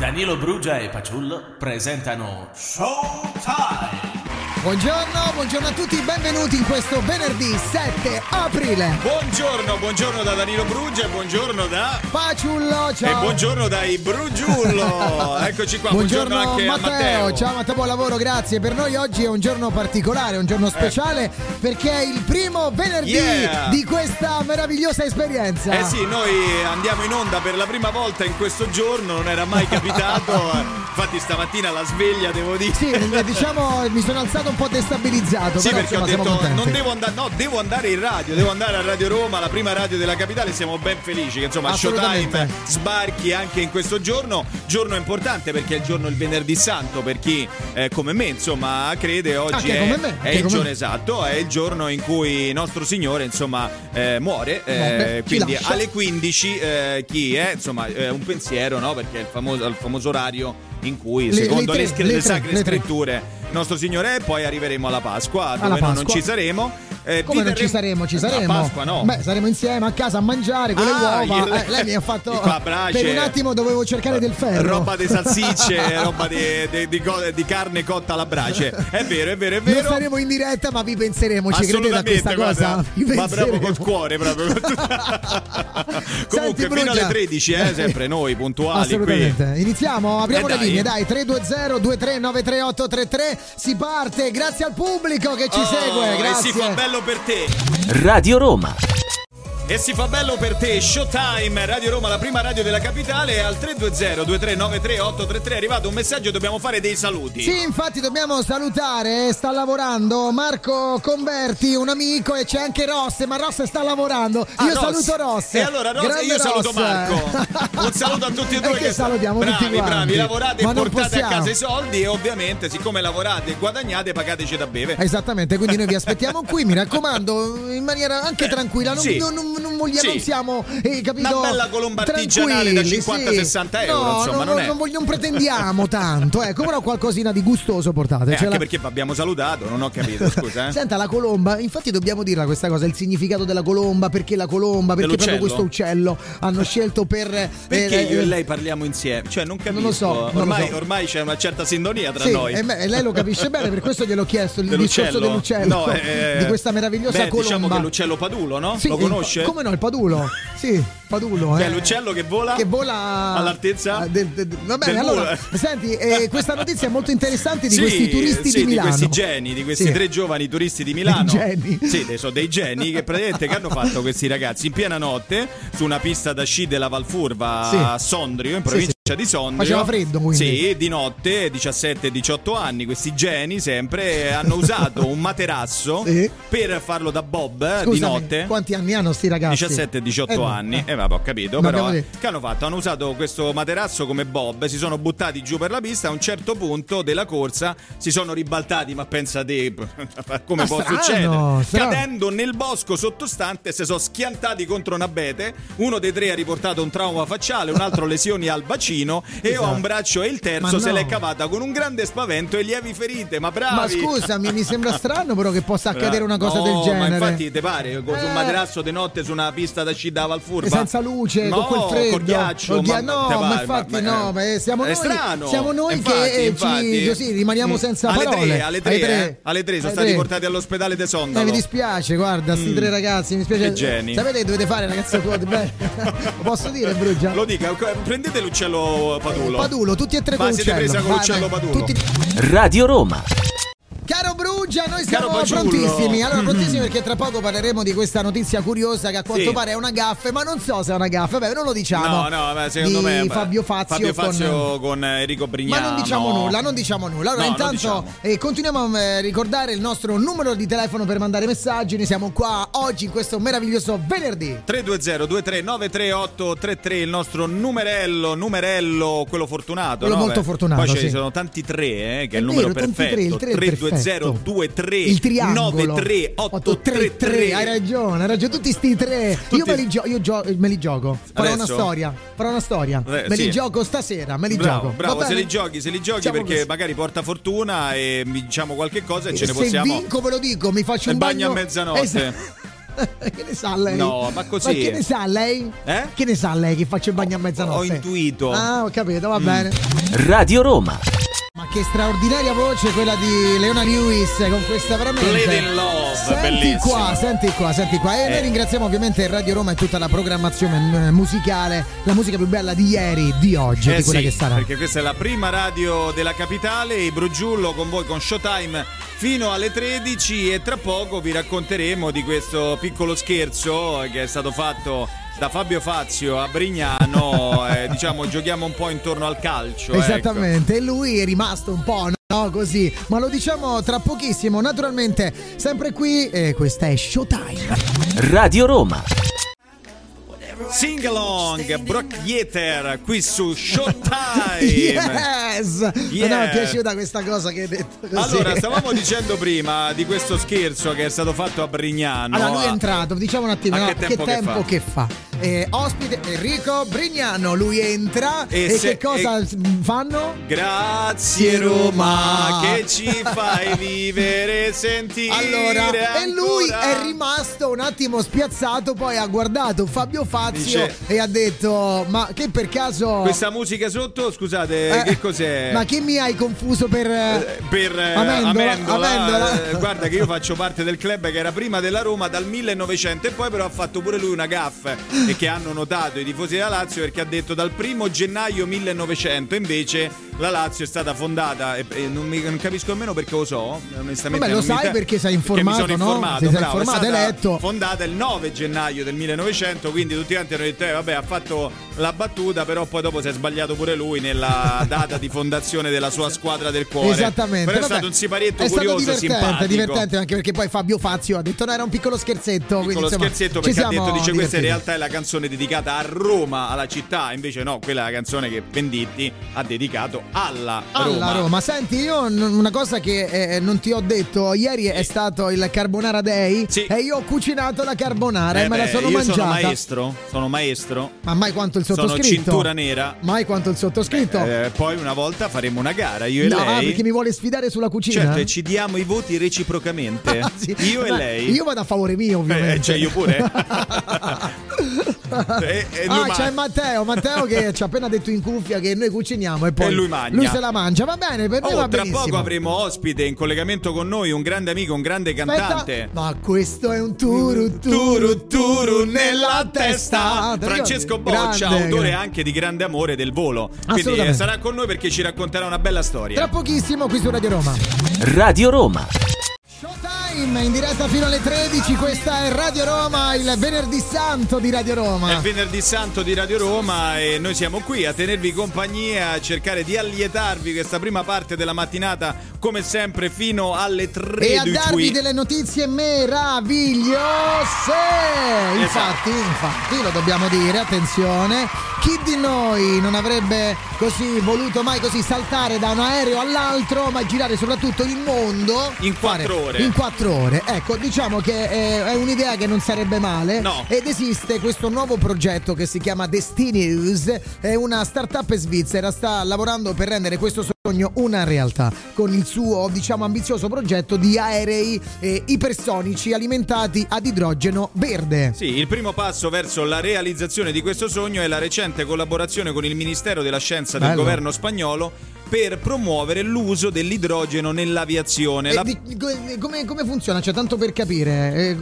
Danilo Brugia e Paciullo presentano Showtime! Buongiorno a tutti, benvenuti in questo venerdì 7 aprile. Buongiorno da Danilo Brugia, buongiorno da Paciullo, ciao. E buongiorno dai Brugiullo. Eccoci qua, buongiorno anche Matteo. Ciao Matteo, buon lavoro, grazie. Per noi oggi è un giorno particolare, un giorno speciale, perché è il primo venerdì di questa meravigliosa esperienza. Eh sì, noi andiamo in onda per la prima volta in questo giorno, non era mai capitato. Infatti stamattina la sveglia, devo dire. Sì, diciamo, mi sono alzato un po' destabilizzato. Sì, però, perché insomma, ho detto devo andare in radio, devo andare a Radio Roma, la prima radio della capitale. Siamo ben felici che insomma Showtime sbarchi anche in questo giorno importante, perché è il giorno, il venerdì santo, per chi come me insomma crede oggi è il giorno esatto, è il giorno in cui nostro Signore insomma muore, quindi alle 15 chi è insomma un pensiero, no? Perché è il famoso orario in cui secondo le sacre scritture nostro Signore, e poi arriveremo alla Pasqua, dove non ci saremo. Come non ci saremo? A Pasqua no. Beh, saremo insieme a casa a mangiare con le uova. Lei mi ha fatto per un attimo dovevo cercare del ferro. Roba di salsicce, roba di carne cotta alla brace. È vero. Non saremo in diretta, ma vi penseremo, ci credete a questa cosa? Ma proprio col cuore proprio. Comunque fino alle 13 sempre noi puntuali qui. Iniziamo, apriamo le linee, dai. 320-2393833. Si parte, grazie al pubblico che ci segue, grazie. E si fa bello per te. Radio Roma. E si fa bello per te. Showtime, Radio Roma, la prima radio della capitale. Al 320-2393833 è arrivato un messaggio, dobbiamo fare dei saluti. Sì, infatti dobbiamo salutare, sta lavorando Marco Converti, un amico, e c'è anche Rosse, ma Rosse sta lavorando. Io saluto Rosse. E allora Rosse, io saluto Marco. Un saluto a tutti e due che salutiamo bravi, lavorate e portate a casa i soldi, e ovviamente siccome lavorate e guadagnate pagateci da bere. Esattamente, quindi noi vi aspettiamo qui, mi raccomando, in maniera anche tranquilla, non siamo, capito, una bella colomba artigianale da 50-60 euro, insomma, non pretendiamo tanto, però qualcosina di gustoso portate. Anche perché abbiamo salutato, non ho capito, scusa. Senta, la colomba, infatti dobbiamo dirla questa cosa, il significato della colomba, perché la colomba, perché proprio questo uccello hanno scelto per... Perché io e lei parliamo insieme, cioè non capisco, non lo so, ormai c'è una certa sintonia tra noi. E lei lo capisce bene, per questo gliel'ho chiesto, il discorso dell'uccello, di questa meravigliosa colomba. Diciamo che l'uccello padulo, no? Sì, lo conosce? Come no, il padulo. Sì, padulo. È l'uccello che vola all'altezza va bene, allora senti, questa notizia è molto interessante di questi turisti di Milano, di questi geni, di questi tre giovani turisti di Milano. Sono dei geni che praticamente che hanno fatto questi ragazzi in piena notte su una pista da sci della Val Furva a Sondrio, in provincia di Sondrio. Faceva freddo, quindi. Sì, di notte, 17-18 anni, questi geni sempre hanno usato un materasso per farlo da bob. Scusami, di notte. Quanti anni hanno sti ragazzi? 17-18 anni. Vabbè, ho capito, non però che hanno fatto? Hanno usato questo materasso come bob, si sono buttati giù per la pista, a un certo punto della corsa si sono ribaltati, ma pensate come può succedere? Cadendo nel bosco sottostante si sono schiantati contro un abete, uno dei tre ha riportato un trauma facciale, un altro lesioni al bacino vicino, esatto, e ho un braccio e il terzo se l'è cavata con un grande spavento e lievi ferite. Ma bravi. Ma scusami, mi sembra strano però che possa accadere una cosa del genere. Ma infatti te pare su un materasso di notte su una pista da sci da Val Furva? Senza luce, con quel freddo, col ghiaccio. Siamo noi, strano. Siamo noi infatti, così rimaniamo senza parole. Alle tre sono stati portati all'ospedale de Sondalo. Mi dispiace, guarda, sti tre ragazzi, mi spiace. Geni. Sapete che dovete fare, ragazzi? Posso dire, Brugia? Lo dica, prendete l'uccello Padulo. Padulo, tutti e tre con l'uccello. Siete presa con l'uccello Padulo. Radio Roma. Caro Brugia, noi siamo prontissimi. Allora, prontissimi perché tra poco parleremo di questa notizia curiosa che a quanto pare è una gaffe, ma non so se è una gaffe. Beh, non lo diciamo. No, secondo me di Fabio Fazio con Enrico Brignano. Ma non diciamo nulla. Allora, intanto continuiamo a ricordare il nostro numero di telefono per mandare messaggi. Noi siamo qua oggi in questo meraviglioso venerdì. 320-2393833 il nostro numerello, quello fortunato. Quello molto fortunato. Poi ci sono tanti tre, che è il numero perfetto. 023 il triangolo 93833. Hai ragione, tutti sti tre. Io me li gioco. Farò una storia. Li gioco stasera, Bravo, se li giochi siamo perché così. Magari porta fortuna e diciamo qualche cosa e ce ne possiamo. Se vinco ve lo dico, mi faccio un bagno a mezzanotte. Esatto. Che ne sa lei? No, ma così. Ma che ne sa lei? Che ne sa lei che faccio il bagno a mezzanotte? Ho intuito. Ah, ho capito, va bene. Radio Roma. Ma che straordinaria voce quella di Leona Lewis con questa veramente Bleed in Love, senti qua. E noi ringraziamo ovviamente Radio Roma e tutta la programmazione musicale, la musica più bella di ieri, di oggi, di quella che sarà. Perché questa è la prima radio della capitale, i Brugiullo con voi con Showtime fino alle 13 e tra poco vi racconteremo di questo piccolo scherzo che è stato fatto da Fabio Fazio a Brignano. Giochiamo un po' intorno al calcio. Esattamente, ecco. E lui è rimasto un po'... No, così, ma lo diciamo tra pochissimo, naturalmente, sempre qui. Questa è Showtime. Radio Roma. Sing along, Brock Yeter qui su Showtime. Yes. No, mi è piaciuta questa cosa che hai detto così. Allora, stavamo dicendo prima di questo scherzo che è stato fatto a Brignano. Allora, lui è entrato, diciamo un attimo, che tempo fa? Ospite Enrico Brignano, lui entra e che cosa fanno? Grazie Roma che ci fai vivere, sentire. Allora, ancora. E lui è rimasto un attimo spiazzato, poi ha guardato Fabio Fazio e ha detto: ma che per caso questa musica sotto, scusate, che cos'è? Ma che mi hai confuso per Amendola? Guarda che io faccio parte del club che era prima della Roma dal 1900 e poi però ha fatto pure lui una gaffe che hanno notato i tifosi della Lazio, perché ha detto dal 1 gennaio 1900. Invece la Lazio è stata fondata e non capisco nemmeno perché lo so onestamente. Vabbè, perché sei informato, perché mi sono informato, è letto, fondata il 9 gennaio del 1900, quindi tutti quanti hanno detto vabbè, ha fatto la battuta, però poi dopo si è sbagliato pure lui nella data di fondazione della sua squadra del cuore. Esattamente, però è stato un siparietto curioso, simpatico, divertente, anche perché poi Fabio Fazio ha detto no, era un piccolo scherzetto, perché ha detto, dice, questa in realtà è la canzone dedicata a Roma, alla città, invece no, quella è la canzone che Venditti ha dedicato alla Roma. Senti, io una cosa che non ti ho detto ieri è stato il Carbonara Day e io ho cucinato la carbonara e me la sono mangiata. Sono maestro. Ma mai quanto il sottoscritto. Sono cintura nera. Mai quanto il sottoscritto. Poi una volta faremo una gara, io e lei. Perché mi vuole sfidare sulla cucina. Certo, e ci diamo i voti reciprocamente. Io e lei. Io vado a favore mio, ovviamente. Io pure. C'è Matteo che ci ha appena detto in cuffia che noi cuciniamo e poi lui mangia. Lui se la mangia, va bene, per me va tra benissimo. Tra poco avremo ospite in collegamento con noi, un grande amico, un grande cantante. Ma questo è un turu nella testa. Francesco Boccia, autore anche di Grande Amore del Volo. Quindi sarà con noi perché ci racconterà una bella storia. Tra pochissimo qui su Radio Roma. Radio Roma. Showtime in diretta fino alle 13, questa è Radio Roma, il venerdì santo di Radio Roma. È venerdì santo di Radio Roma e noi siamo qui a tenervi compagnia, a cercare di allietarvi questa prima parte della mattinata, come sempre fino alle 13. E a darvi delle notizie meravigliose. Infatti, lo dobbiamo dire, attenzione, chi di noi non avrebbe così voluto mai così saltare da un aereo all'altro, ma girare soprattutto il mondo in 4 ore. 24 ore. Ecco, diciamo che è un'idea che non sarebbe male, no. Ed esiste questo nuovo progetto che si chiama Destinus, è una startup svizzera, sta lavorando per rendere questo sogno una realtà con il suo, diciamo, ambizioso progetto di aerei ipersonici alimentati ad idrogeno verde. Sì, il primo passo verso la realizzazione di questo sogno è la recente collaborazione con il Ministero della Scienza del governo spagnolo per promuovere l'uso dell'idrogeno nell'aviazione. E come funziona? Cioè, tanto per capire,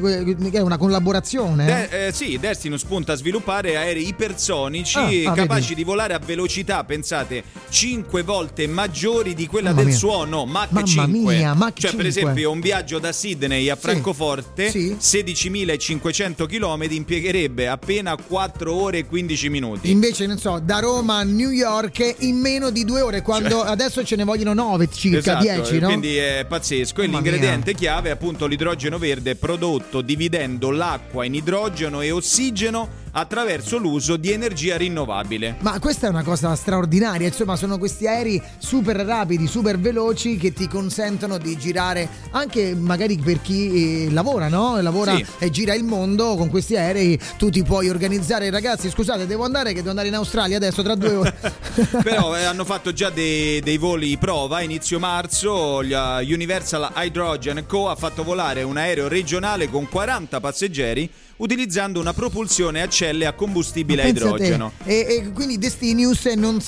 è una collaborazione? Sì, Destinus punta a sviluppare aerei ipersonici capaci di volare a velocità, pensate, 5 volte maggiori di quella del suono, Mach 5. Mach 5. Per esempio, un viaggio da Sydney a Francoforte, 16.500 km impiegherebbe appena 4 ore e 15 minuti. Invece, non so, da Roma a New York in meno di 2 ore, quando adesso ce ne vogliono 9, circa 10, no? Quindi è pazzesco. E l'ingrediente chiave è appunto l'idrogeno verde, prodotto dividendo l'acqua in idrogeno e ossigeno attraverso l'uso di energia rinnovabile. Ma questa è una cosa straordinaria, insomma, sono questi aerei super rapidi, super veloci, che ti consentono di girare anche magari per chi lavora, no? Lavora e gira il mondo con questi aerei. Tu ti puoi organizzare, ragazzi, scusate, devo andare in Australia adesso tra 2 ore. Però hanno fatto già dei voli prova. Inizio marzo la Universal Hydrogen Co. ha fatto volare un aereo regionale con 40 passeggeri utilizzando una propulsione a celle a combustibile a idrogeno. E quindi Destinius non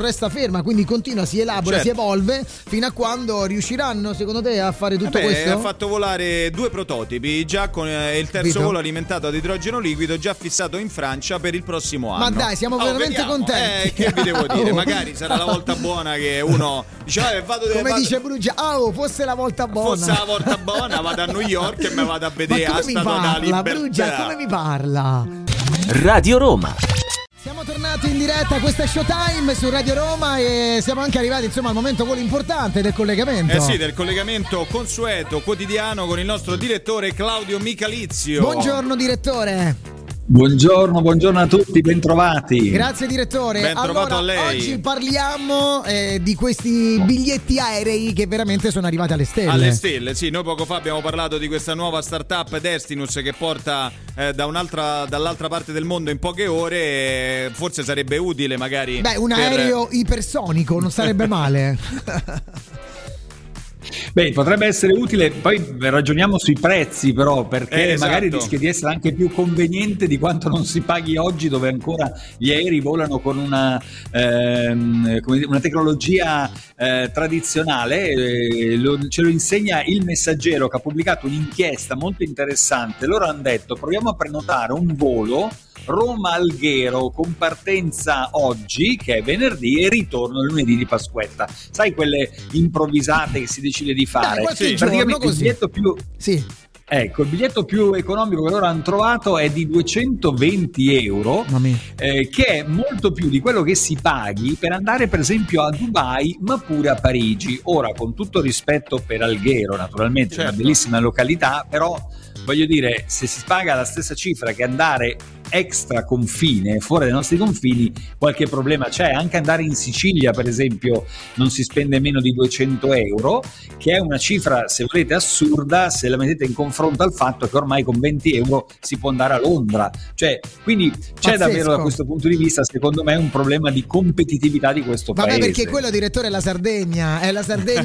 resta ferma, quindi continua, si elabora, si evolve fino a quando riusciranno, secondo te, a fare tutto questo? Ha fatto volare 2 prototipi già, con il terzo volo alimentato ad idrogeno liquido già fissato in Francia per il prossimo anno. Ma dai, siamo veramente contenti. Che vi devo dire? Magari sarà la volta buona che uno dice, dice Brugia, fosse la volta buona. Vado a New York e me vado a vedere a Statua Libertà. Brugia, come mi parla? Radio Roma. Siamo tornati in diretta, questa è Showtime su Radio Roma, e siamo anche arrivati, insomma, al momento quello importante del collegamento. Del collegamento consueto, quotidiano, con il nostro direttore Claudio Micalizio. Buongiorno direttore. Buongiorno a tutti, bentrovati. Grazie direttore. Bentrovato a lei. Oggi parliamo di questi biglietti aerei che veramente sono arrivati alle stelle. Alle stelle, sì. Noi poco fa abbiamo parlato di questa nuova startup Destinus che porta dall'altra parte del mondo in poche ore. Forse sarebbe utile, magari. Aereo ipersonico non sarebbe male. Potrebbe essere utile, poi ragioniamo sui prezzi, però, perché magari rischia di essere anche più conveniente di quanto non si paghi oggi, dove ancora gli aerei volano con una tecnologia tradizionale. Ce lo insegna Il Messaggero, che ha pubblicato un'inchiesta molto interessante. Loro hanno detto: proviamo a prenotare un volo Roma-Alghero con partenza oggi, che è venerdì, e ritorno lunedì di Pasquetta. Sai, quelle improvvisate che si decide di fare? Praticamente il biglietto più... Ecco, il biglietto più economico che loro hanno trovato è di 220 euro, che è molto più di quello che si paghi per andare, per esempio, a Dubai, ma pure a Parigi. Ora, con tutto rispetto per Alghero, naturalmente, è una bellissima località, però voglio dire, se si paga la stessa cifra che andare extra confine, fuori dai nostri confini, qualche problema c'è. Anche andare in Sicilia, per esempio, non si spende meno di 200 euro, che è una cifra, se volete, assurda, se la mettete in confronto al fatto che ormai con 20 euro si può andare a Londra, quindi c'è davvero, da questo punto di vista, secondo me, un problema di competitività di questo paese. Perché quello, direttore, è la Sardegna,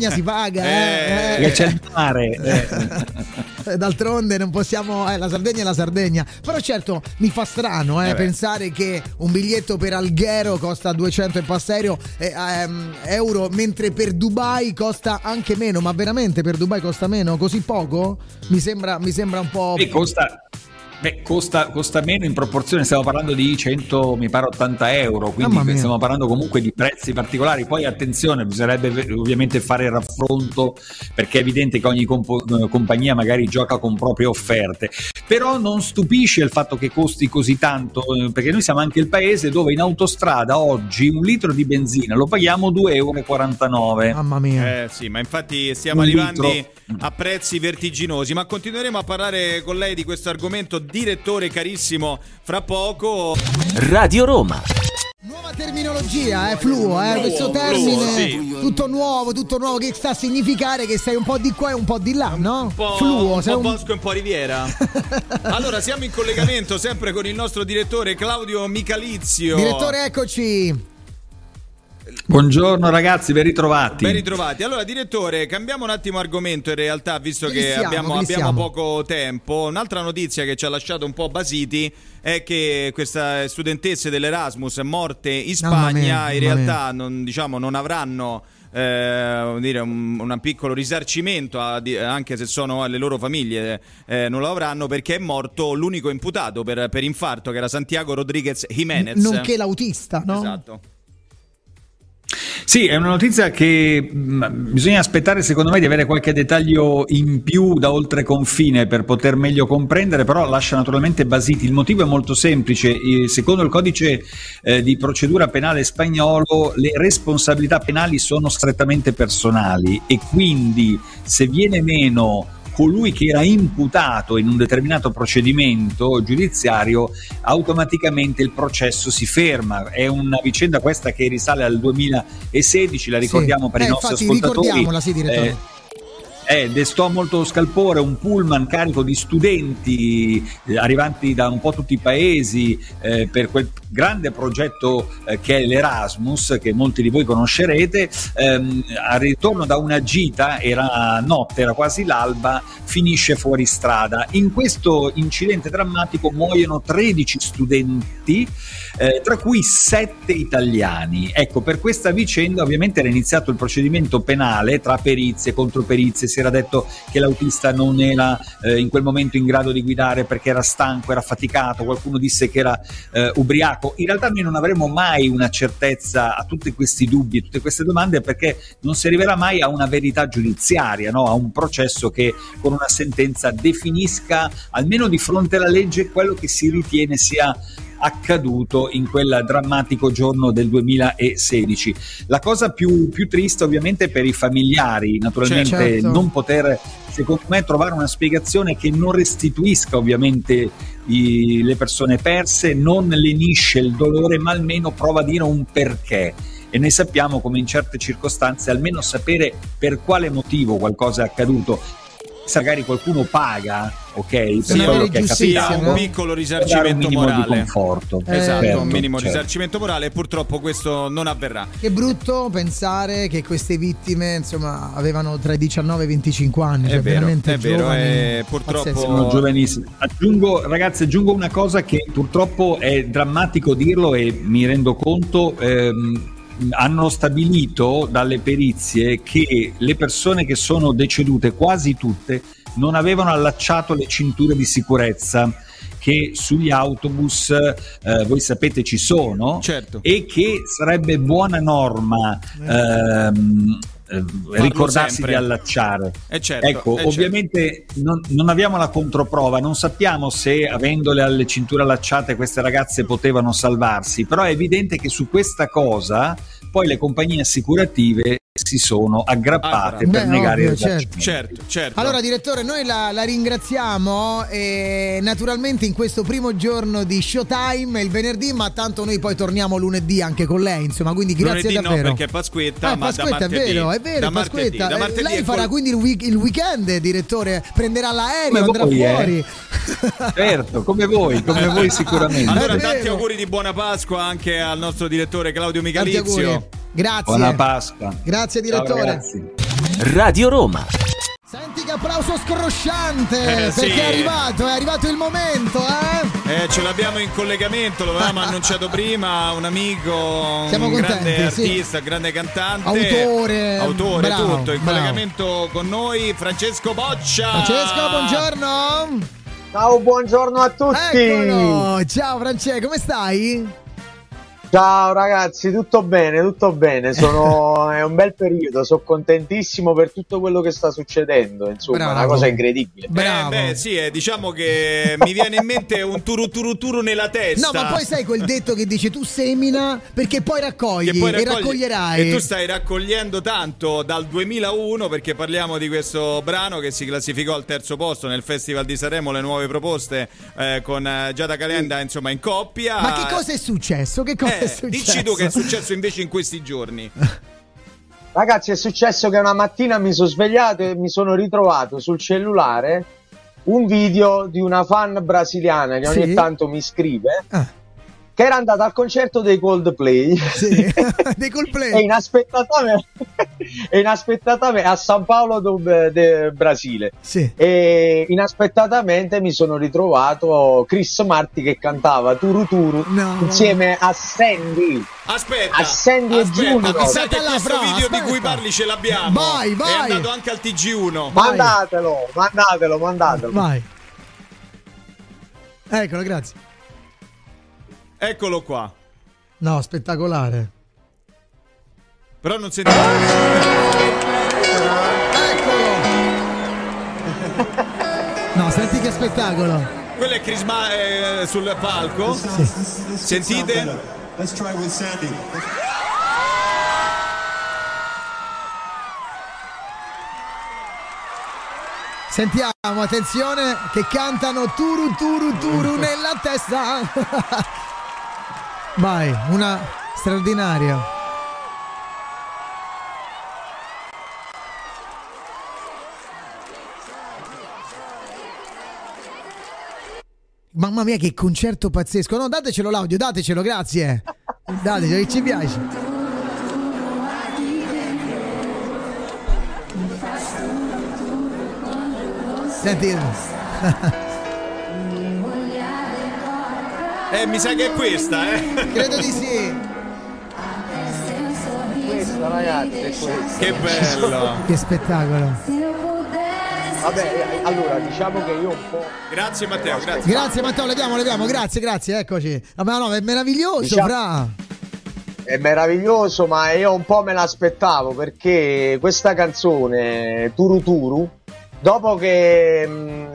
si paga, c'è il mare. D'altronde non possiamo, la Sardegna è la Sardegna. Però certo, mi fa strano pensare che un biglietto per Alghero costa 200 e passerio euro, mentre per Dubai costa anche meno. Ma veramente per Dubai costa meno? Così poco? Mi sembra un po'... costa meno in proporzione. Stiamo parlando di 180 euro, quindi stiamo parlando comunque di prezzi particolari. Poi attenzione, bisognerebbe ovviamente fare il raffronto, perché è evidente che ogni compagnia magari gioca con proprie offerte. Però non stupisce il fatto che costi così tanto, perché noi siamo anche il paese dove in autostrada oggi un litro di benzina lo paghiamo 2,49 euro. Mamma mia. Ma infatti stiamo arrivando a prezzi vertiginosi, ma continueremo a parlare con lei di questo argomento, direttore carissimo, fra poco. Radio Roma. Nuova terminologia, fluo, questo termine fluo, sì. tutto nuovo che sta a significare che sei un po' di qua e un po' di là, no? Un po' Bosco e un po' Riviera. Allora siamo in collegamento sempre con il nostro direttore Claudio Micalizio. Direttore, eccoci. Buongiorno ragazzi, ben ritrovati. Allora direttore, cambiamo un attimo argomento in realtà, visto che abbiamo poco tempo. Un'altra notizia che ci ha lasciato un po' basiti è che questa studentessa dell'Erasmus è morte in Spagna. In realtà non avranno un piccolo risarcimento, anche se sono alle loro famiglie, non lo avranno, perché è morto l'unico imputato per infarto, che era Santiago Rodríguez Jiménez, nonché l'autista, no? Esatto. Sì, è una notizia che bisogna aspettare, secondo me, di avere qualche dettaglio in più da oltre confine per poter meglio comprendere, però lascia naturalmente basiti. Il motivo è molto semplice: secondo il codice di procedura penale spagnolo, le responsabilità penali sono strettamente personali, e quindi se viene meno colui che era imputato in un determinato procedimento giudiziario, automaticamente il processo si ferma. È una vicenda questa che risale al 2016, la ricordiamo per i nostri ascoltatori. Ricordiamola, sì, direttore. Destò molto scalpore un pullman carico di studenti arrivanti da un po' tutti i paesi per quel grande progetto che è l'Erasmus, che molti di voi conoscerete. Al ritorno da una gita, era notte, era quasi l'alba, finisce fuori strada. In questo incidente drammatico muoiono 13 studenti, tra cui 7 italiani. Ecco, per questa vicenda ovviamente era iniziato il procedimento penale tra perizie e controperizie. Era detto che l'autista non era in quel momento in grado di guidare perché era stanco, era affaticato, qualcuno disse che era ubriaco. In realtà noi non avremo mai una certezza a tutti questi dubbi, a tutte queste domande, perché non si arriverà mai a una verità giudiziaria, no? A un processo che con una sentenza definisca, almeno di fronte alla legge, quello che si ritiene sia accaduto in quel drammatico giorno del 2016. La cosa più triste ovviamente per i familiari, naturalmente, certo. Non poter, secondo me, trovare una spiegazione che non restituisca ovviamente le persone perse, non lenisce il dolore, ma almeno prova a dire un perché. E noi sappiamo come in certe circostanze almeno sapere per quale motivo qualcosa è accaduto. Magari qualcuno paga, ok, per quello che è capitato, un piccolo risarcimento morale, di conforto, esatto, certo, un minimo, certo, risarcimento morale. Purtroppo questo non avverrà. Che brutto pensare che queste vittime, insomma, avevano tra i 19 e i 25 anni, cioè veramente giovani, purtroppo sono giovanissimi. Aggiungo una cosa che purtroppo è drammatico dirlo, e mi rendo conto, hanno stabilito dalle perizie che le persone che sono decedute, quasi tutte, non avevano allacciato le cinture di sicurezza che sugli autobus, voi sapete, ci sono, certo, e che sarebbe buona norma ricordarsi sempre di allacciare, certo, ecco, ovviamente, certo, non abbiamo la controprova, non sappiamo se avendole alle cinture allacciate queste ragazze potevano salvarsi, però è evidente che su questa cosa poi le compagnie assicurative si sono aggrappate per negare il risarcimento. Certo. Allora direttore, noi la ringraziamo, e naturalmente in questo primo giorno di Showtime il venerdì, ma tanto noi poi torniamo lunedì anche con lei, insomma, quindi grazie lunedì davvero. Lunedì no, perché è Pasquetta, ma Pasquetta, da martedì, è vero, da Pasquetta. Martedì lei farà quindi il weekend, direttore, prenderà l'aereo, andrà fuori. Certo, come voi sicuramente. Allora tanti auguri di buona Pasqua anche al nostro direttore Claudio Micalizio. Grazie. Buona Pasqua. Grazie direttore. Ciao, Radio Roma. Senti che applauso scrosciante, perché sì, è arrivato il momento, ce l'abbiamo in collegamento, lo avevamo annunciato prima, un amico, grande artista, grande cantante, autore, bravo, tutto, in collegamento con noi Francesco Boccia. Francesco, buongiorno. Ciao, buongiorno a tutti. Eccolo. Ciao Francesco, come stai? Ciao ragazzi, tutto bene, è un bel periodo, sono contentissimo per tutto quello che sta succedendo, insomma, bravo, è una cosa incredibile. Bravo. Diciamo che mi viene in mente un turu nella testa. No, ma poi sai quel detto che dice: tu semina perché poi raccogli e raccoglierai. E tu stai raccogliendo tanto dal 2001, perché parliamo di questo brano che si classificò al terzo posto nel Festival di Sanremo, Le Nuove Proposte, con Giada Calenda, insomma, in coppia. Ma che cosa è successo? Che cosa Dici tu che è successo invece in questi giorni. Ragazzi, è successo che una mattina mi sono svegliato e mi sono ritrovato sul cellulare un video di una fan brasiliana che ogni tanto mi scrive, che era andata al concerto dei Coldplay. Sì, dei Coldplay. e inaspettatamente a San Paolo del Brasile. Sì. E inaspettatamente mi sono ritrovato Chris Martin che cantava Turu Turu insieme a Sandy. Aspetta, e Junior. Pensate questo video di cui parli ce l'abbiamo. Vai. È andato anche al TG1. Mandatelo. Vai. Eccolo, grazie. Eccolo qua. No, spettacolare. Però non sentiamo. Eccolo. No, senti che spettacolo. Quello è Chris sul palco. Sì. Sentite. Let's try with Sandy. Sentiamo, attenzione, che cantano Turu Turu Turu nella testa. Vai, una straordinaria. Mamma mia, che concerto pazzesco. No, datecelo l'audio, datecelo, grazie. Datecelo, che ci piace. Sentite. Mi sa che è questa, Credo di sì. Questa, ragazzi, è questa. Che bello. Che spettacolo. Vabbè, allora, diciamo che io un po'... Grazie Matteo, grazie. Grazie Matteo, leviamo, grazie, eccoci. Ma no, è meraviglioso, È meraviglioso, ma io un po' me l'aspettavo, perché questa canzone, Turu Turu, dopo che...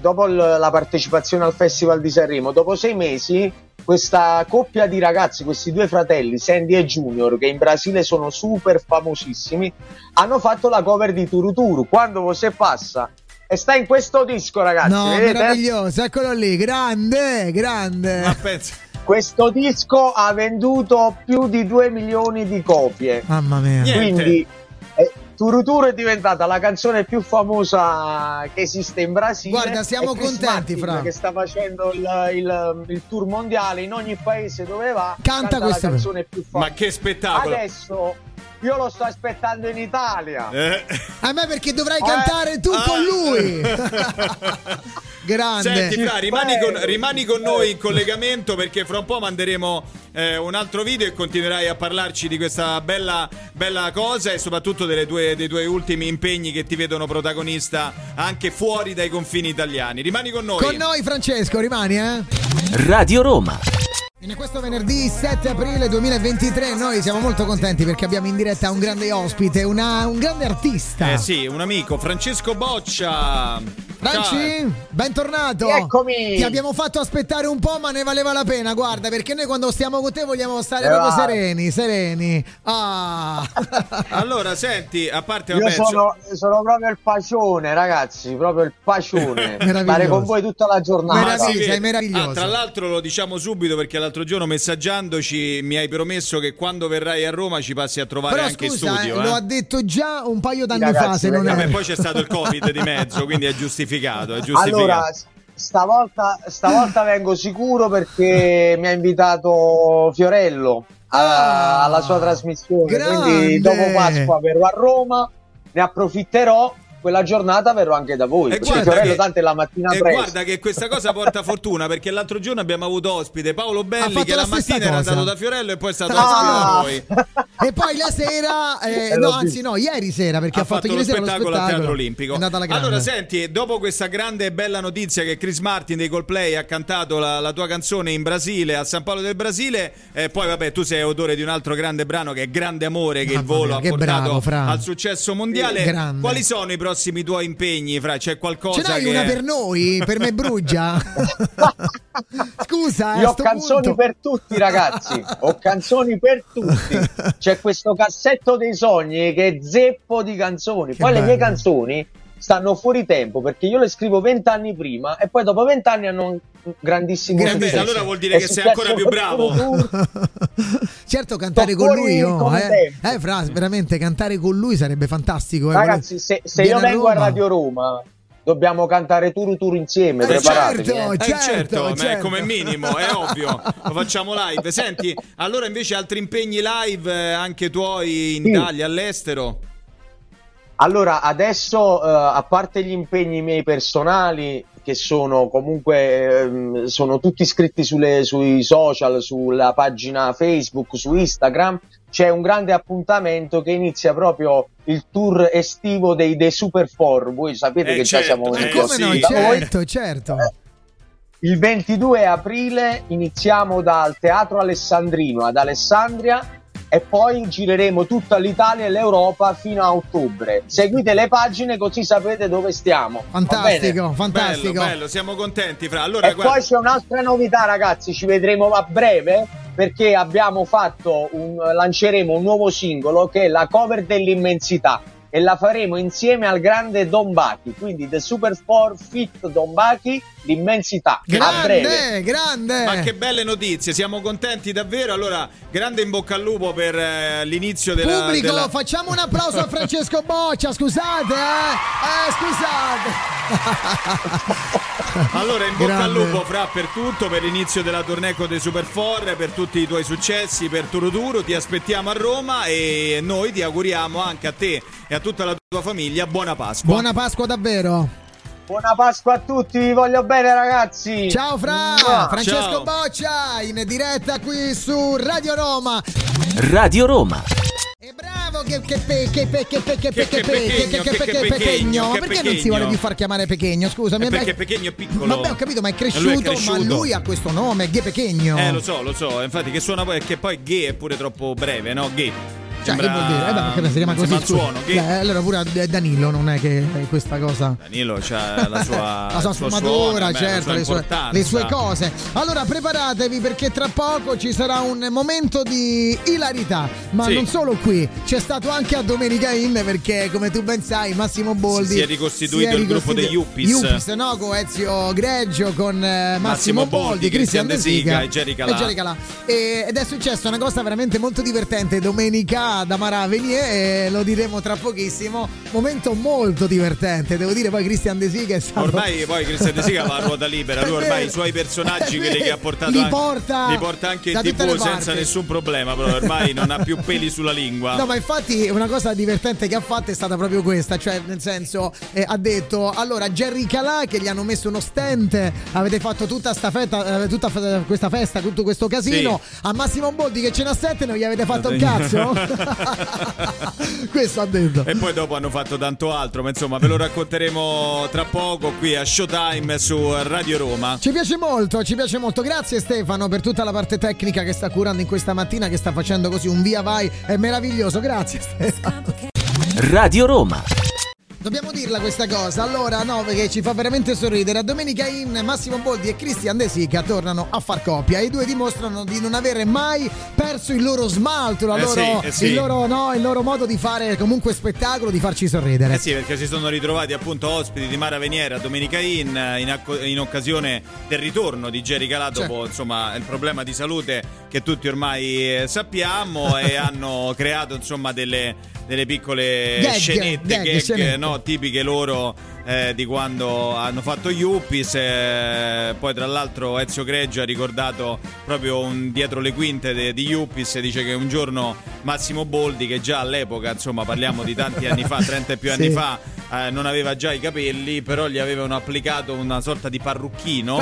dopo la partecipazione al Festival di Sanremo, dopo 6 mesi questa coppia di ragazzi, questi due fratelli Sandy e Junior, che in Brasile sono super famosissimi, hanno fatto la cover di Turu Turu, Quando Você Passa, e sta in questo disco, ragazzi. No, vedete? Meraviglioso, eccolo lì, grande. Ma penso. Questo disco ha venduto più di 2 milioni di copie. Mamma mia. Quindi Turu Turu è diventata la canzone più famosa che esiste in Brasile. Guarda, siamo contenti, Fra, che sta facendo il tour mondiale in ogni paese dove va. Canta questa canzone più famosa. Ma che spettacolo! Adesso io lo sto aspettando in Italia. A me, perché dovrai cantare tu con lui. Grande. Senti, Fra, rimani con noi in collegamento, perché fra un po' manderemo un altro video e continuerai a parlarci di questa bella cosa, e soprattutto dei tuoi ultimi impegni che ti vedono protagonista anche fuori dai confini italiani. Rimani con noi. Con noi, Francesco, rimani, Radio Roma. In questo venerdì 7 aprile 2023 noi siamo molto contenti perché abbiamo in diretta un grande ospite, un grande artista. Sì, un amico, Francesco Boccia. Franci, bentornato. Eccomi. Ti abbiamo fatto aspettare un po', ma ne valeva la pena, guarda, perché noi quando stiamo con te vogliamo stare proprio sereni. Allora, senti, a parte sono proprio il pacione, ragazzi, proprio il pacione. Stare con voi tutta la giornata. Sei meraviglioso. Tra l'altro lo diciamo subito, perché l'altro giorno messaggiandoci mi hai promesso che quando verrai a Roma ci passi a trovare. Però anche in studio. Lo ha detto già un paio d'anni fa, se non è. Poi c'è stato il Covid di mezzo, quindi è giustificato. Allora, stavolta vengo sicuro, perché mi ha invitato Fiorello alla sua trasmissione. Grande. Quindi dopo Pasqua verrò a Roma, ne approfitterò. Quella giornata verrò anche da voi, perché Fiorello tanto è la mattina presto. E guarda che questa cosa porta fortuna, perché l'altro giorno abbiamo avuto ospite Paolo Belli, che la mattina era andato da Fiorello e poi è stato ospite da noi. E poi la sera, ieri sera, perché ha fatto ieri sera lo spettacolo al Teatro Olimpico. Allora, senti, dopo questa grande e bella notizia che Chris Martin dei Coldplay ha cantato la tua canzone in Brasile, a San Paolo del Brasile, poi vabbè, tu sei autore di un altro grande brano che è Grande Amore, che il Volo ha portato al successo mondiale. Quali sono i prossimi tuoi impegni, Fra? C'è qualcosa? Ce n'hai una per noi? Per me Brugia? Scusa, io ho canzoni per tutti, ragazzi. C'è questo cassetto dei sogni che è zeppo di canzoni. Poi le mie canzoni stanno fuori tempo, perché io le scrivo 20 anni prima e poi dopo 20 anni hanno un grandissimo successo. Allora vuol dire è che sei ancora più bravo. Certo, cantare con lui, oh, Fra, veramente cantare con lui sarebbe fantastico. Ragazzi, se io vengo a Radio Roma dobbiamo cantare Turu Turu insieme, preparatevi. Certo. Come minimo, è ovvio. Lo facciamo live. Senti, allora invece altri impegni live anche tuoi in Italia, all'estero? Allora, adesso, a parte gli impegni miei personali, che sono comunque sono tutti iscritti sui social, sulla pagina Facebook, su Instagram, c'è un grande appuntamento che inizia proprio il tour estivo dei Superfour. Voi sapete che certo, già siamo certo. Il 22 aprile iniziamo dal Teatro Alessandrino ad Alessandria e poi gireremo tutta l'Italia e l'Europa fino a ottobre. Seguite le pagine così sapete dove stiamo. Fantastico. Bello, siamo contenti, Fra. Allora, poi c'è un'altra novità, ragazzi, ci vedremo a breve, perché abbiamo fatto lanceremo un nuovo singolo che è la cover dell'immensità e la faremo insieme al grande Don Bacchi, quindi The Superfour Fit Don Bacchi, l'immensità. Grande. Ma che belle notizie, siamo contenti davvero. Allora, grande in bocca al lupo per l'inizio della pubblico, facciamo un applauso a Francesco Boccia, scusate. Allora, in bocca al lupo, Fra, per tutto, per l'inizio della tournée con dei Superfour, per tutti i tuoi successi, per Turuduro. Ti aspettiamo a Roma e noi ti auguriamo anche a te e a tutta la tua famiglia buona Pasqua. Buona Pasqua davvero. Buona Pasqua a tutti, vi voglio bene, ragazzi. Ciao Fra, Francesco Boccia in diretta qui su Radio Roma. Radio Roma. E bravo che pechegno, perché non si vuole più far chiamare Pechegno? Scusami, perché Pechegno è piccolo. Vabbè, ho capito, ma è cresciuto, ma lui ha questo nome, Ghe Pechegno. Lo so, infatti che suona poi, che poi Ghe è pure troppo breve, no? Ghe. Cioè, che vuol dire? Perché si chiama così? Allora pure Danilo, non è che è questa cosa. Danilo c'ha la sua sfumatura, certo, le sue cose. Allora preparatevi, perché tra poco ci sarà un momento di ilarità, ma non solo qui, c'è stato anche a Domenica In, perché come tu ben sai Massimo Boldi si è ricostituito il gruppo degli Yuppies, no? Con Ezio Greggio, con Massimo Boldi, Cristian De Sica e Jerry Calà. Ed è successa una cosa veramente molto divertente domenica da Mara Venier, lo diremo tra pochissimo. Momento molto divertente, devo dire. Poi Cristian De Sica è stato... Ormai poi Cristian De Sica va a ruota libera, lui ormai i suoi personaggi, quelli che ha portato, li porta anche in TV senza nessun problema, però ormai non ha più peli sulla lingua. No, ma infatti una cosa divertente che ha fatto è stata proprio questa, cioè nel senso ha detto, allora Jerry Calà, che gli hanno messo uno stent, avete fatto tutta sta festa, tutto questo casino, a Massimo Boldi che ce n'ha 7 non gli avete fatto un cazzo. Questo ha detto. E poi dopo hanno fatto tanto altro, ma insomma ve lo racconteremo tra poco qui a Showtime su Radio Roma. Ci piace molto. Grazie Stefano per tutta la parte tecnica che sta curando in questa mattina, che sta facendo così un via vai, è meraviglioso. Grazie Stefano. Radio Roma. Dobbiamo dirla questa cosa, allora, che ci fa veramente sorridere. A Domenica In Massimo Boldi e Cristian De Sica tornano a far coppia. I due dimostrano di non avere mai perso il loro smalto, il loro modo di fare comunque spettacolo, di farci sorridere. Perché si sono ritrovati appunto ospiti di Mara Venier a Domenica in occasione del ritorno di Jerry Calà dopo insomma il problema di salute che tutti ormai sappiamo, e hanno creato insomma delle piccole gag, no, tipiche loro di quando hanno fatto Yuppies. Poi tra l'altro Ezio Greggio ha ricordato proprio un dietro le quinte di Yuppies, e dice che un giorno Massimo Boldi, che già all'epoca, insomma parliamo di tanti anni fa, 30 e più anni fa, non aveva già i capelli, però gli avevano applicato una sorta di parrucchino,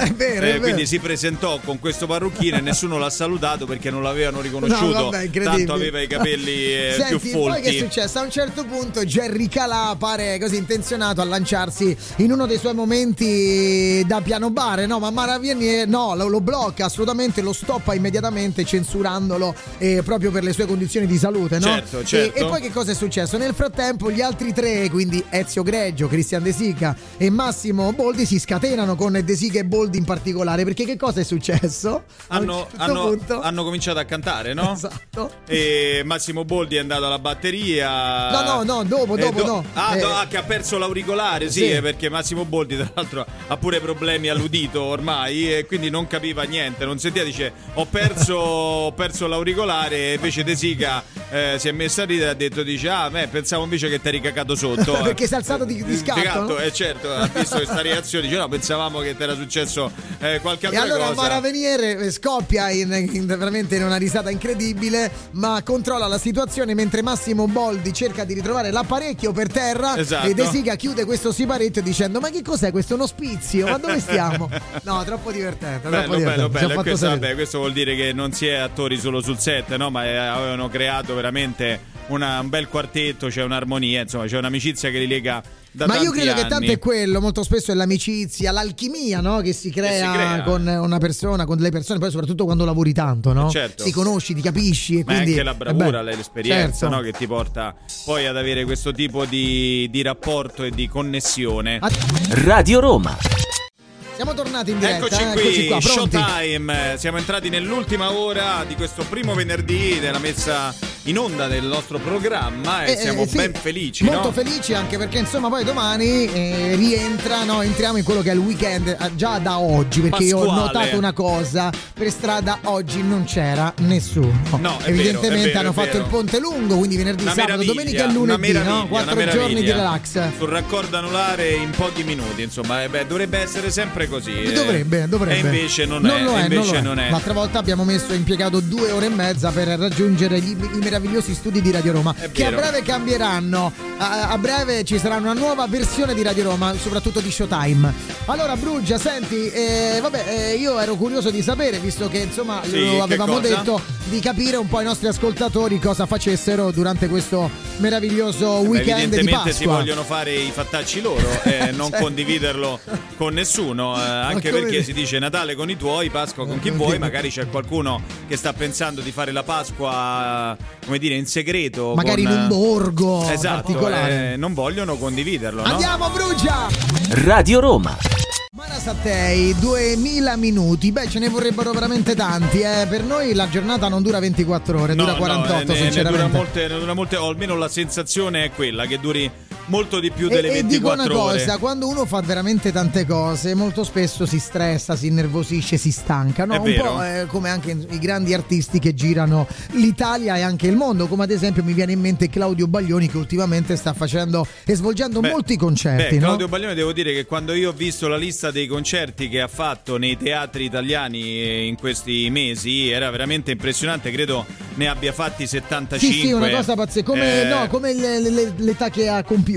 quindi si presentò con questo parrucchino e nessuno l'ha salutato perché non l'avevano riconosciuto, tanto aveva i capelli più folti. Poi che è successo? A un certo punto Jerry Calà pare così intenzionato a lanciarsi in uno dei suoi momenti da piano bar, no? Ma Mara Venier lo blocca assolutamente, lo stoppa immediatamente censurandolo, proprio per le sue condizioni di salute, no? Certo. E poi che cosa è successo? Nel frattempo gli altri tre, quindi Ezio Ezio Greggio, Cristian De Sica e Massimo Boldi si scatenano con De Sica e Boldi in particolare, perché che cosa è successo? Hanno cominciato a cantare, no? Esatto. E Massimo Boldi è andato alla batteria. Che ha perso l'auricolare, sì. Perché Massimo Boldi tra l'altro ha pure problemi all'udito ormai e quindi non capiva niente, non sentiva, dice ho perso l'auricolare, e invece De Sica si è messa lì e ha detto, dice pensavo invece che ti eri cacato sotto perché si è alzato di scatto. Certo, ha visto questa reazione, dice no, pensavamo che ti era successo qualche altra cosa. E allora Mara Venier scoppia veramente in una risata incredibile, ma controlla la situazione mentre Massimo Boldi cerca di ritrovare l'apparecchio per terra, esatto. E De Sica chiude questo siparetto dicendo ma che cos'è questo, un ospizio, ma dove stiamo? No, troppo divertente, bello. Questo vuol dire che non si è attori solo sul set, no? Ma avevano creato veramente un bel quartetto, c'è un'armonia, insomma c'è un'amicizia che li lega da tanti anni. Ma io credo che tanto è quello, molto spesso è l'amicizia, l'alchimia, no? che si crea con una persona, con delle persone, poi soprattutto quando lavori tanto, no? Certo. Si conosci, ti capisci, e ma quindi anche la bravura, l'esperienza, certo, no? Che ti porta poi ad avere questo tipo di rapporto e di connessione. Radio Roma. Siamo tornati in diretta. Eccoci qua, showtime. Siamo entrati nell'ultima ora di questo primo venerdì della messa in onda del nostro programma e siamo ben felici. Molto felici, anche perché insomma poi domani entriamo in quello che è il weekend già da oggi, perché Pasquale. Io ho notato una cosa, per strada oggi non c'era nessuno. No, evidentemente hanno fatto il ponte lungo, quindi venerdì, una sabato, domenica e lunedì, no? 4 giorni di relax. Sul raccordo anulare in pochi minuti, insomma, dovrebbe essere sempre così. Dovrebbe. E invece non è. L'altra volta abbiamo impiegato 2 ore e mezza per raggiungere i meravigliosi studi di Radio Roma, che a breve cambieranno. A breve ci sarà una nuova versione di Radio Roma, soprattutto di Showtime. Allora Brugia, senti, io ero curioso di sapere, visto che insomma lo avevamo detto, di capire un po' i nostri ascoltatori cosa facessero durante questo meraviglioso weekend di Pasqua. Evidentemente si vogliono fare i fattacci loro e non condividerlo con nessuno, anche perché si dice Natale con i tuoi, Pasqua con chi vuoi. Magari c'è qualcuno che sta pensando di fare la Pasqua, come dire, in segreto, magari in un borgo, esatto, particolare, non vogliono condividerlo. Andiamo, no? Brugia! Radio Roma. Mara Sattei, 2000 minuti. Beh, ce ne vorrebbero veramente tanti. Per noi la giornata non dura 24 ore, dura 48, sinceramente. Ne dura molte, o almeno la sensazione è quella che duri molto di più delle 24 ore. E dico una cosa, quando uno fa veramente tante cose, molto spesso si stressa, si innervosisce, si stanca, no? Un po' come anche i grandi artisti che girano l'Italia e anche il mondo, come ad esempio mi viene in mente Claudio Baglioni, che ultimamente sta facendo e svolgendo molti concerti. Claudio Baglioni, devo dire che quando io ho visto la lista dei concerti che ha fatto nei teatri italiani in questi mesi, era veramente impressionante, credo ne abbia fatti 75. Sì, una cosa pazzesca, come l'età che ha compiuto.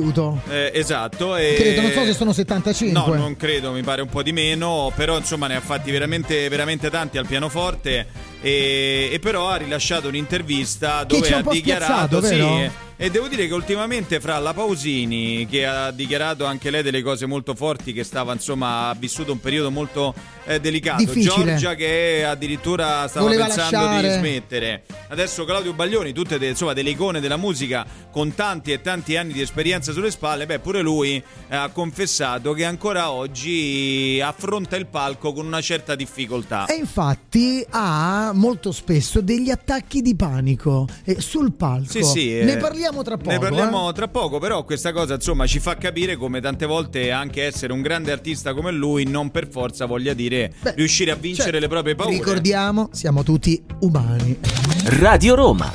Esatto, credo, non so se sono 75. No, non credo, mi pare un po' di meno, però insomma ne ha fatti veramente, veramente tanti al pianoforte, e però ha rilasciato un'intervista dove ha dichiarato, vero? E devo dire che ultimamente fra la Pausini, che ha dichiarato anche lei delle cose molto forti, che stava insomma, ha vissuto un periodo molto delicato, difficile. Giorgia, che addirittura stava pensando di smettere, adesso Claudio Baglioni, tutte delle icone della musica con tanti e tanti anni di esperienza sulle spalle, pure lui ha confessato che ancora oggi affronta il palco con una certa difficoltà, e infatti ha molto spesso degli attacchi di panico sul palco. Ne parliamo tra poco. Ne parliamo tra poco, però questa cosa insomma ci fa capire come tante volte anche essere un grande artista come lui non per forza voglia dire riuscire a vincere le proprie paure. Ricordiamo, siamo tutti umani. Radio Roma.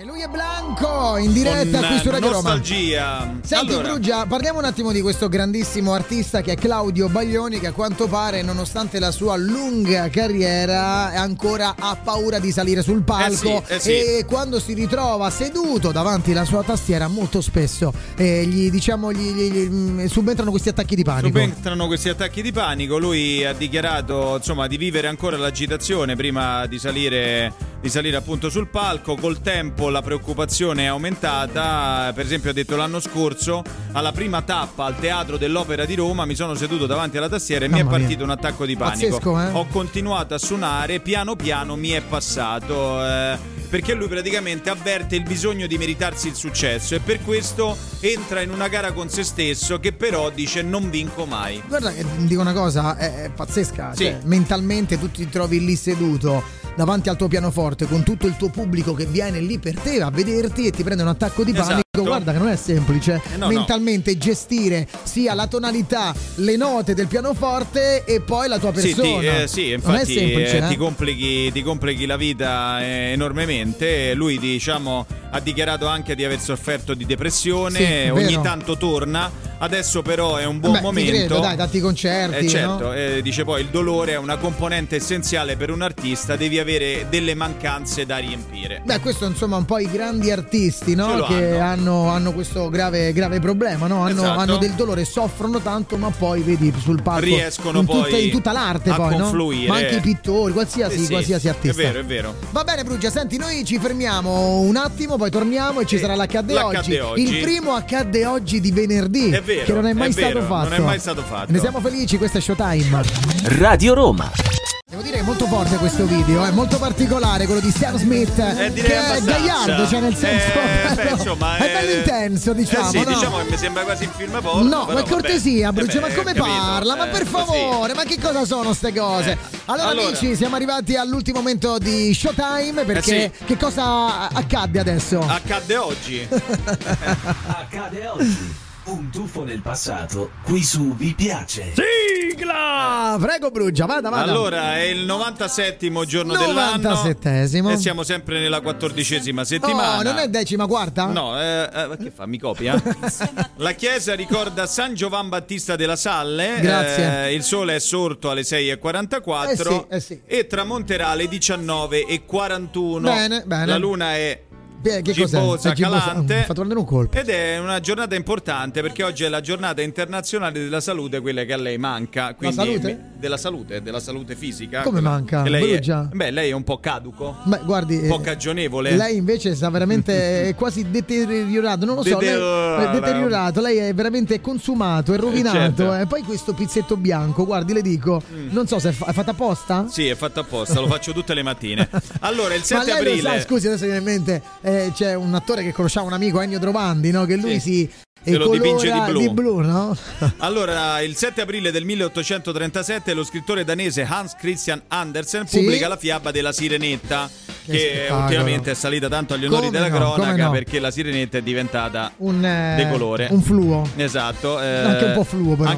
E lui è Blanco in diretta qui su Radio Roma. Senti, allora, Brugia, parliamo un attimo di questo grandissimo artista che è Claudio Baglioni, che a quanto pare, nonostante la sua lunga carriera, ancora ha paura di salire sul palco, e quando si ritrova seduto davanti alla sua tastiera molto spesso gli subentrano questi attacchi di panico. Lui ha dichiarato insomma di vivere ancora l'agitazione prima di salire appunto sul palco. Col tempo la preoccupazione è aumentata, per esempio ha detto l'anno scorso alla prima tappa al Teatro dell'Opera di Roma mi sono seduto davanti alla tastiera e mi è partito un attacco di panico. Pazzesco, ho continuato a suonare, piano piano mi è passato. perché lui praticamente avverte il bisogno di meritarsi il successo e per questo entra in una gara con se stesso che però dice non vinco mai. Guarda che dico una cosa, è pazzesca, sì. Cioè, mentalmente tu ti trovi lì seduto davanti al tuo pianoforte con tutto il tuo pubblico che viene lì per te a vederti e ti prende un attacco di panico. Esatto. Guarda che non è semplice, no, mentalmente no. Gestire sia la tonalità, le note del pianoforte e poi la tua persona. Sì, sì, infatti non è semplice, eh? ti complichi la vita enormemente. Lui diciamo ha dichiarato anche di aver sofferto di depressione, sì, ogni tanto torna, adesso però è un buon momento. Ti credo, dai, datti concerti, certo, no? Dice poi il dolore è una componente essenziale per un artista, devi avere delle mancanze da riempire. Beh, questo insomma un po' i grandi artisti, no? Che hanno questo grave problema, no? Esatto. Hanno del dolore, soffrono tanto, ma poi vedi sul palco riescono in tutta l'arte a poi confluire, no? Ma anche i pittori, qualsiasi artista. È vero. Va bene Brugia, senti, noi ci fermiamo un attimo, poi torniamo e ci sarà l'Accadde oggi. Il primo Accadde oggi di venerdì, è vero, che non è mai stato fatto. Non è mai stato fatto. Ne siamo felici, questo è Showtime. Radio Roma. Devo dire che è molto forte questo video, è molto particolare quello di Sam Smith, che abbastanza. È gaiardo, cioè nel senso è bello intenso, diciamo, sì, no? Diciamo che mi sembra quasi un film porno. No, ma è cortesia, Brugia, ma come parla? Ma per favore, ma che cosa sono ste cose? Allora amici, siamo arrivati all'ultimo momento di Showtime, perché sì. Che cosa accadde adesso? Accadde oggi. Accadde oggi. Un tuffo nel passato, qui su Vi Piace. Sigla! Prego Brugia, vada. Allora, è il 97° giorno 97esimo. Dell'anno. E siamo sempre nella 14ª settimana. No, non è 14ª? No, che fa? Mi copia? La chiesa ricorda San Giovan Battista della Salle. Grazie. Il sole è sorto alle 6:44 sì. E tramonterà alle 19:41. Bene. La luna è... che gibosa, calante, fatto prendere un colpo. Ed è una giornata importante perché oggi è la giornata internazionale della salute, quella che a lei manca, quindi la salute? Della salute fisica. Come manca? Lei è un po' caduco. Beh, guardi, un po' cagionevole. Lei invece sta veramente quasi deteriorato, non lo so, lei è veramente consumato e rovinato, certo. E poi questo pizzetto bianco, guardi, le dico, non so se è fatta apposta? Sì, è fatta apposta, lo faccio tutte le mattine. Allora, il 7 aprile. Ma lei lo sa, scusi, adesso mi viene in mente. C'è un attore che conosciamo, un amico, Ennio Drovandi, no? Che lui si lo dipinge di blu, no? Allora, il 7 aprile del 1837 lo scrittore danese Hans Christian Andersen pubblica la fiaba della Sirenetta, che ultimamente è salita tanto agli onori della cronaca, perché la Sirenetta è diventata decolore, un fluo. Esatto, anche un po' fluo però.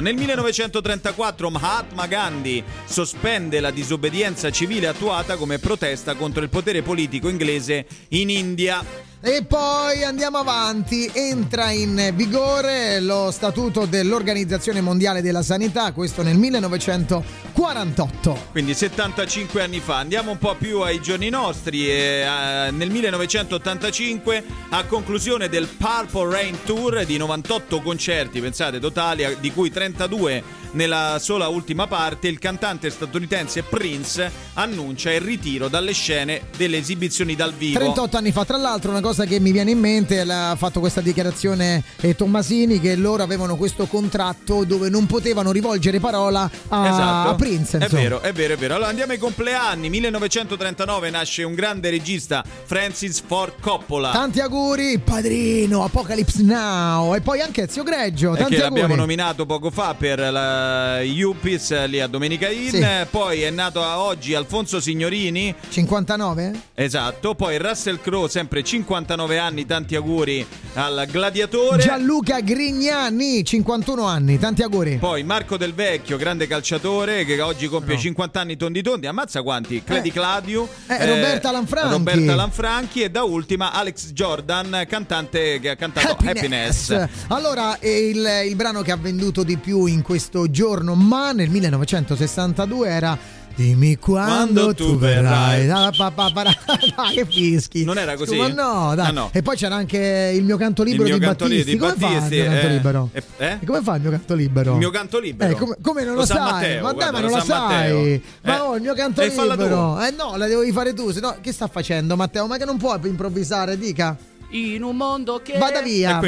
Nel 1934 Mahatma Gandhi sospende la disobbedienza civile attuata come protesta contro il potere politico inglese in India. E poi andiamo avanti, entra in vigore lo statuto dell'Organizzazione Mondiale della Sanità, questo nel 1948. Quindi 75 anni fa. Andiamo un po' più ai giorni nostri, nel 1985, a conclusione del Purple Rain Tour di 98 concerti, pensate, totali, di cui 32 nella sola ultima parte, il cantante statunitense Prince annuncia il ritiro dalle scene delle esibizioni dal vivo. 38 anni fa, tra l'altro, una cosa che mi viene in mente, ha fatto questa dichiarazione Tommasini, che loro avevano questo contratto dove non potevano rivolgere parola a Prince. È vero. Allora andiamo ai compleanni. 1939 nasce un grande regista, Francis Ford Coppola. Tanti auguri, Padrino, Apocalypse Now, e poi anche Ezio Greggio. Tanti auguri. L'abbiamo nominato poco fa per la Yuppies lì a Domenica In. Sì. Poi è nato oggi Alfonso Signorini, 59. Esatto. Poi Russell Crowe, sempre 59 anni, tanti auguri al Gladiatore. Gianluca Grignani, 51 anni, tanti auguri. Poi Marco Del Vecchio, grande calciatore, che oggi compie 50 anni tondi, ammazza quanti, Credi Claudio, Roberta Lanfranchi, e da ultima Alex Jordan, cantante che ha cantato Happiness. Allora, il brano che ha venduto di più in questo giorno, ma nel 1962 era Dimmi quando tu verrai. Che fischi. Non era così? Ma no, dai. Ah, no. E poi c'era anche Il mio canto libero di Battisti. Come fa il mio canto libero? Il mio canto libero. Come non lo sai? Matteo, ma dai, ma non lo sai. Ma il mio canto libero. No, la devi fare tu, se no che sta facendo Matteo? Ma che non puoi improvvisare, dica. In un mondo che vada via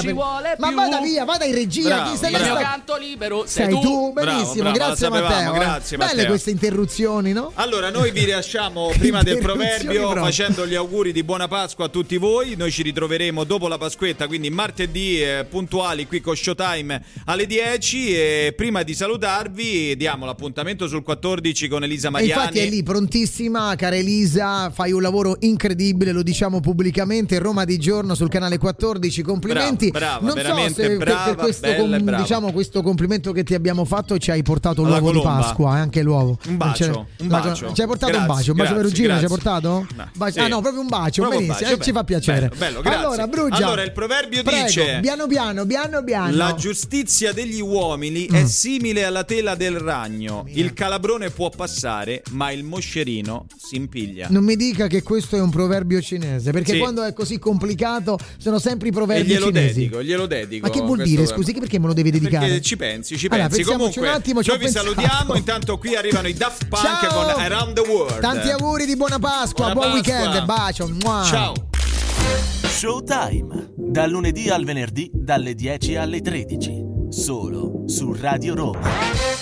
ci vuole più. Ma vada in regia. Bravo, chi il mio canto libero sei tu. Benissimo, bravo, grazie Matteo. Grazie, belle Matteo. Queste interruzioni, no? Allora noi vi lasciamo prima del proverbio facendo gli auguri di buona Pasqua a tutti voi. Noi ci ritroveremo dopo la Pasquetta, quindi martedì puntuali qui con Showtime alle 10. E prima di salutarvi diamo l'appuntamento sul 14 con Elisa Mariani. E infatti è lì prontissima, cara Elisa, fai un lavoro incredibile, lo diciamo pubblicamente. Roma di giorno sul canale 14, complimenti. Brava, non veramente so se brava, per questo bella, diciamo questo complimento che ti abbiamo fatto ci hai portato l'uovo di Pasqua, anche l'uovo. Un bacio. Ci hai portato un bacio per Ruggino, ci hai portato? No, bacio. Sì. Ah no, proprio un bacio, proprio benissimo, bacio, ci fa piacere. Bello, grazie. Allora, Brugia. Allora, il proverbio dice: piano piano. La giustizia degli uomini è simile alla tela del ragno. Il calabrone può passare, ma il moscerino si impiglia. Non mi dica che questo è un proverbio cinese, perché quando è così complicato sono sempre i proverbi cinesi. Glielo dedico. Ma che vuol dire? Scusi, perché me lo devi dedicare? Perché ci pensi. Allora, comunque un attimo, noi vi salutiamo. Intanto qui arrivano i Daft Punk. Ciao. Con Around the World. Tanti auguri di buona Pasqua, buon weekend, bacio. Mua. Ciao. Showtime dal lunedì al venerdì dalle 10 alle 13 solo su Radio Roma.